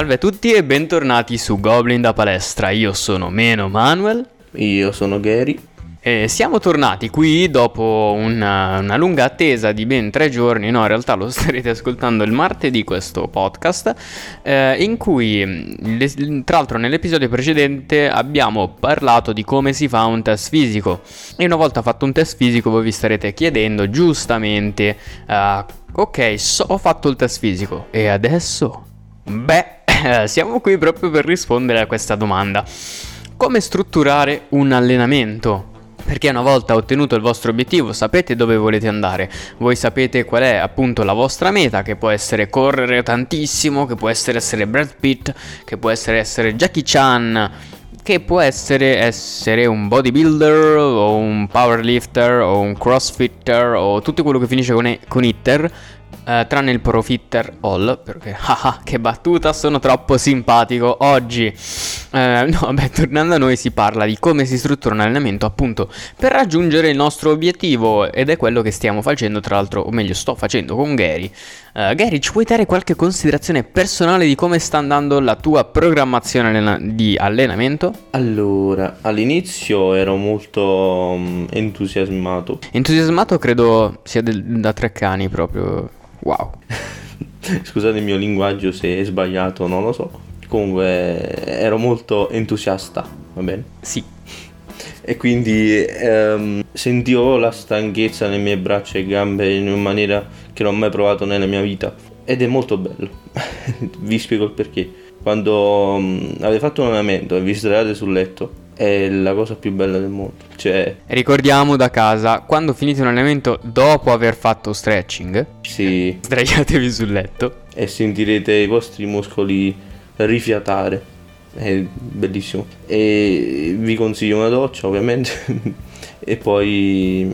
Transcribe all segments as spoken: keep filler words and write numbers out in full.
Salve a tutti e bentornati su Goblin da palestra. Io sono Meno Manuel. Io sono Gary. E siamo tornati qui dopo una, una lunga attesa di ben tre giorni. No, in realtà lo starete ascoltando il martedì questo podcast, eh, in cui le, tra l'altro nell'episodio precedente abbiamo parlato di come si fa un test fisico. E una volta fatto un test fisico voi vi starete chiedendo giustamente eh, ok, so, ho fatto il test fisico e adesso? Beh, siamo qui proprio per rispondere a questa domanda. Come strutturare un allenamento? Perché una volta ottenuto il vostro obiettivo sapete dove volete andare, voi sapete qual è appunto la vostra meta, che può essere correre tantissimo, che può essere essere Brad Pitt, che può essere essere Jackie Chan, che può essere essere un bodybuilder o un powerlifter o un crossfitter o tutto quello che finisce con, e- con itter. Uh, tranne il profitter all, perché haha, che battuta, sono troppo simpatico oggi. uh, No, beh, tornando a noi, si parla di come si struttura un allenamento appunto per raggiungere il nostro obiettivo, ed è quello che stiamo facendo, tra l'altro, o meglio sto facendo con Gary. uh, Gary, ci puoi dare qualche considerazione personale di come sta andando la tua programmazione allena- di allenamento? Allora, all'inizio ero molto um, entusiasmato. Entusiasmato credo sia del- da tre cani proprio. Wow. Scusate il mio linguaggio se è sbagliato, non lo so. Comunque ero molto entusiasta, va bene? Sì. E quindi ehm, sentivo la stanchezza nelle mie braccia e gambe in una maniera che non ho mai provato nella mia vita. Ed è molto bello. Vi spiego il perché. Quando mh, avete fatto un allenamento e vi sdraiate sul letto, è la cosa più bella del mondo. Cioè, ricordiamo da casa, quando finite un allenamento dopo aver fatto stretching, sì, sdraiatevi sul letto e sentirete i vostri muscoli rifiatare. È bellissimo. E vi consiglio una doccia, ovviamente. E poi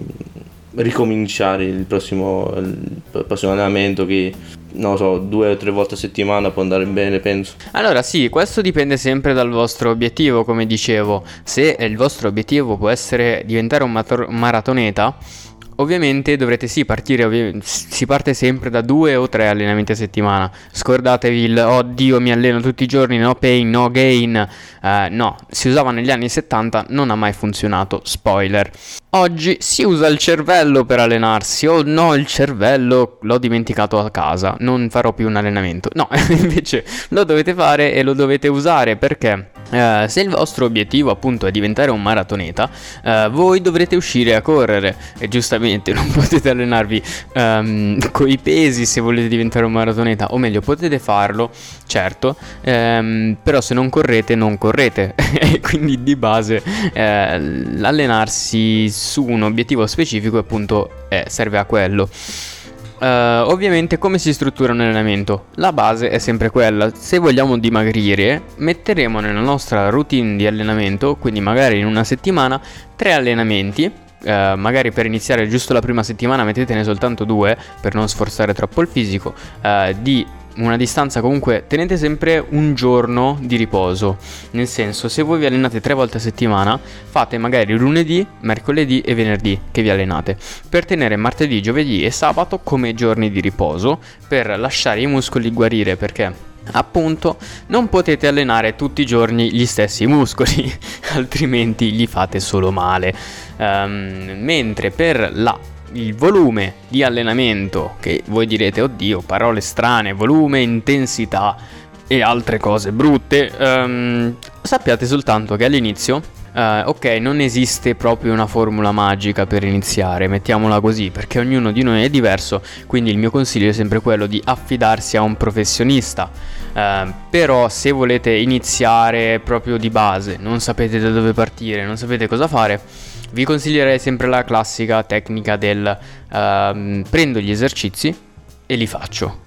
ricominciare il prossimo, il prossimo allenamento che, non lo so, due o tre volte a settimana può andare bene, penso. Allora sì, questo dipende sempre dal vostro obiettivo, come dicevo. Se il vostro obiettivo può essere diventare un mator- maratoneta, ovviamente dovrete sì partire, ovvi- si parte sempre da due o tre allenamenti a settimana. Scordatevi il "oh Dio, mi alleno tutti i giorni, no pain, no gain". uh, No, si usava negli anni settanta, non ha mai funzionato, spoiler. Oggi si usa il cervello per allenarsi. Oh no, il cervello l'ho dimenticato a casa, non farò più un allenamento. No, invece lo dovete fare e lo dovete usare, perché Uh, se il vostro obiettivo appunto è diventare un maratoneta, uh, voi dovrete uscire a correre. E giustamente non potete allenarvi um, coi pesi se volete diventare un maratoneta. O meglio, potete farlo, certo, um, però se non correte, non correte. E quindi di base uh, l'allenarsi su un obiettivo specifico appunto eh, serve a quello. Uh, ovviamente come si struttura un allenamento? La base è sempre quella. Se vogliamo dimagrire, metteremo nella nostra routine di allenamento, quindi magari in una settimana, tre allenamenti. uh, Magari per iniziare giusto la prima settimana mettetene soltanto due, per non sforzare troppo il fisico, uh, di una distanza. Comunque tenete sempre un giorno di riposo, nel senso, se voi vi allenate tre volte a settimana, fate magari lunedì, mercoledì e venerdì che vi allenate, per tenere martedì, giovedì e sabato come giorni di riposo, per lasciare i muscoli guarire, perché appunto non potete allenare tutti i giorni gli stessi muscoli altrimenti gli fate solo male. um, Mentre per la il volume di allenamento, che voi direte oddio, parole strane, volume, intensità e altre cose brutte, um, sappiate soltanto che all'inizio uh, ok, non esiste proprio una formula magica per iniziare, mettiamola così, perché ognuno di noi è diverso. Quindi il mio consiglio è sempre quello di affidarsi a un professionista. Uh, però se volete iniziare proprio di base, non sapete da dove partire, non sapete cosa fare, vi consiglierei sempre la classica tecnica del uh, prendo gli esercizi e li faccio.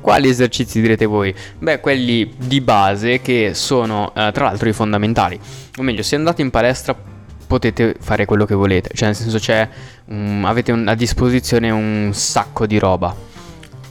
Quali esercizi, direte voi? Beh, quelli di base, che sono uh, tra l'altro i fondamentali. O meglio, se andate in palestra potete fare quello che volete, cioè nel senso c'è um, avete un, a disposizione un sacco di roba.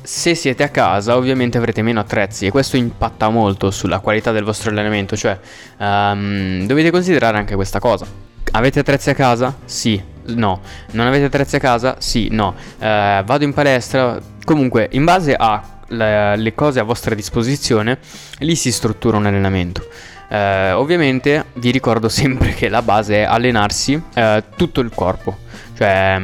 Se siete a casa ovviamente avrete meno attrezzi, e questo impatta molto sulla qualità del vostro allenamento. Cioè um, dovete considerare anche questa cosa. Avete attrezzi a casa? Sì, no. Non avete attrezzi a casa? Sì, no. uh, Vado in palestra? Comunque, in base a la, le cose a vostra disposizione, lì si struttura un allenamento. Eh, ovviamente vi ricordo sempre che la base è allenarsi eh, tutto il corpo, cioè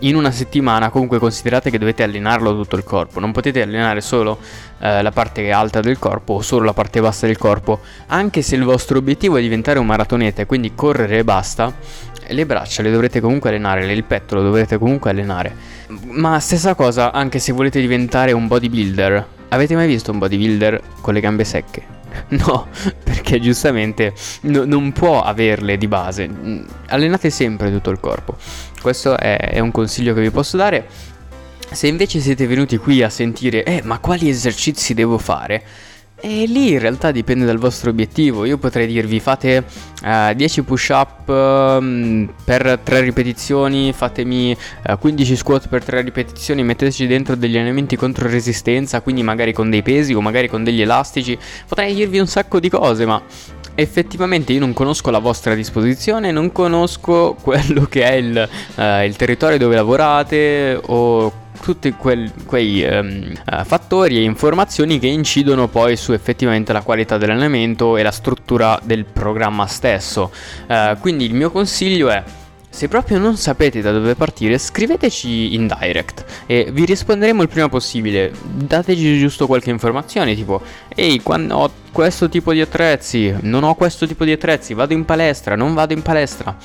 in una settimana comunque considerate che dovete allenarlo tutto il corpo, non potete allenare solo eh, la parte alta del corpo o solo la parte bassa del corpo, anche se il vostro obiettivo è diventare un maratoneta e quindi correre e basta. Le braccia le dovrete comunque allenare, il petto lo dovrete comunque allenare. Ma stessa cosa anche se volete diventare un bodybuilder. Avete mai visto un bodybuilder con le gambe secche? No, perché giustamente no, non può averle di base. Allenate sempre tutto il corpo. Questo è, è un consiglio che vi posso dare. Se invece siete venuti qui a sentire Eh ma quali esercizi devo fare? E lì in realtà dipende dal vostro obiettivo. Io potrei dirvi fate uh, dieci push up uh, per tre ripetizioni, fatemi uh, quindici squat per tre ripetizioni, metteteci dentro degli allenamenti contro resistenza, quindi magari con dei pesi o magari con degli elastici. Potrei dirvi un sacco di cose, ma effettivamente io non conosco la vostra disposizione, non conosco quello che è il, uh, il territorio dove lavorate o tutti quel, quei um, uh, fattori e informazioni che incidono poi su effettivamente la qualità dell'allenamento e la struttura del programma stesso. Uh, quindi il mio consiglio è, se proprio non sapete da dove partire, scriveteci in direct e vi risponderemo il prima possibile. Dateci giusto qualche informazione, tipo ehi, quando ho questo tipo di attrezzi, non ho questo tipo di attrezzi, vado in palestra, non vado in palestra,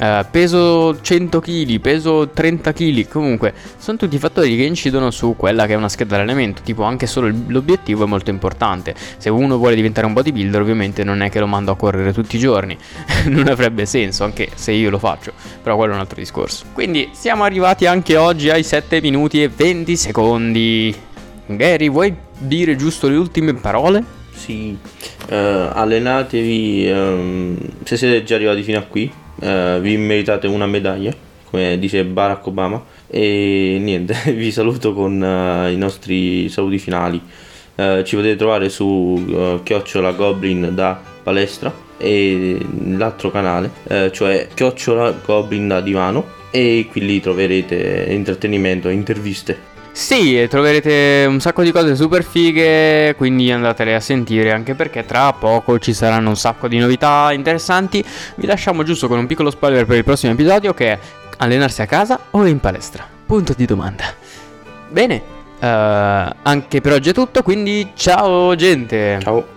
Uh, peso cento chilogrammi, peso trenta chilogrammi. Comunque sono tutti fattori che incidono su quella che è una scheda di allenamento. Tipo anche solo l'obiettivo è molto importante. Se uno vuole diventare un bodybuilder, ovviamente non è che lo mando a correre tutti i giorni non avrebbe senso, anche se io lo faccio, però quello è un altro discorso. Quindi siamo arrivati anche oggi ai sette minuti e venti secondi. Gary, vuoi dire giusto le ultime parole? Sì, uh, allenatevi. um, Se siete già arrivati fino a qui, Uh, vi meritate una medaglia, come dice Barack Obama. E niente, vi saluto con uh, i nostri saluti finali. Uh, ci potete trovare su uh, chiocciola Goblin da palestra e l'altro canale, uh, cioè chiocciola Goblin da divano, e qui lì troverete intrattenimento, interviste. Sì, troverete un sacco di cose super fighe, quindi andatele a sentire, anche perché tra poco ci saranno un sacco di novità interessanti. Vi lasciamo giusto con un piccolo spoiler per il prossimo episodio, che è allenarsi a casa o in palestra? Punto di domanda. Bene, uh, anche per oggi è tutto, quindi ciao gente! Ciao!